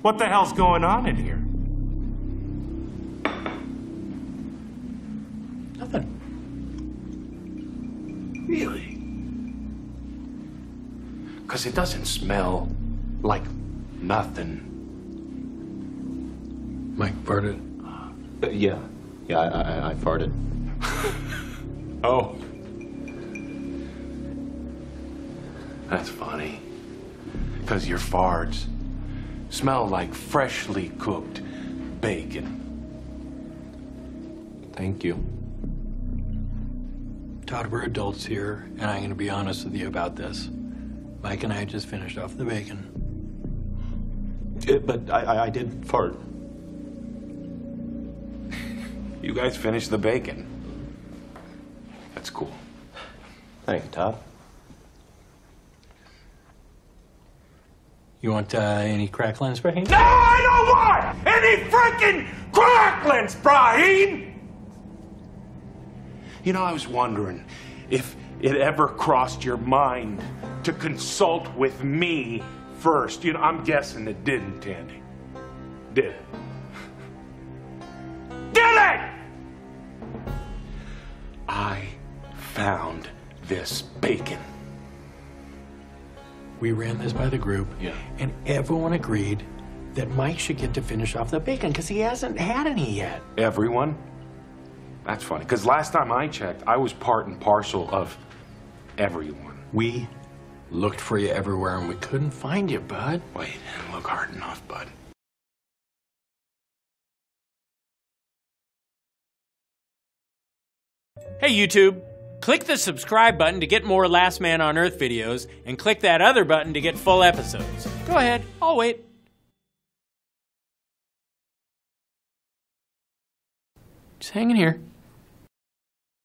What the hell's going on in here? Nothing. Really? Because it doesn't smell like nothing. Mike farted. Yeah. Yeah, I farted. Oh. That's funny. Because your farts smell like freshly cooked bacon. Thank you. Todd, we're adults here, and I'm going to be honest with you about this. Mike and I just finished off the bacon. But I did fart. You guys finished the bacon. That's cool. Thank you, Todd. You want any cracklins, Braheem? No, I don't want any freaking cracklins, Braheem! You know, I was wondering if it ever crossed your mind to consult with me first. You know, I'm guessing it didn't, Tandy. Did it? Did it? I found this bacon. We ran this by the group, and everyone agreed that Mike should get to finish off the bacon because he hasn't had any yet. Everyone? That's funny, because last time I checked, I was part and parcel of everyone. We looked for you everywhere, and we couldn't find you, bud. Well, you didn't look hard enough, bud. Hey, YouTube. Click the subscribe button to get more Last Man on Earth videos, and click that other button to get full episodes. Go ahead, I'll wait. Just hanging here.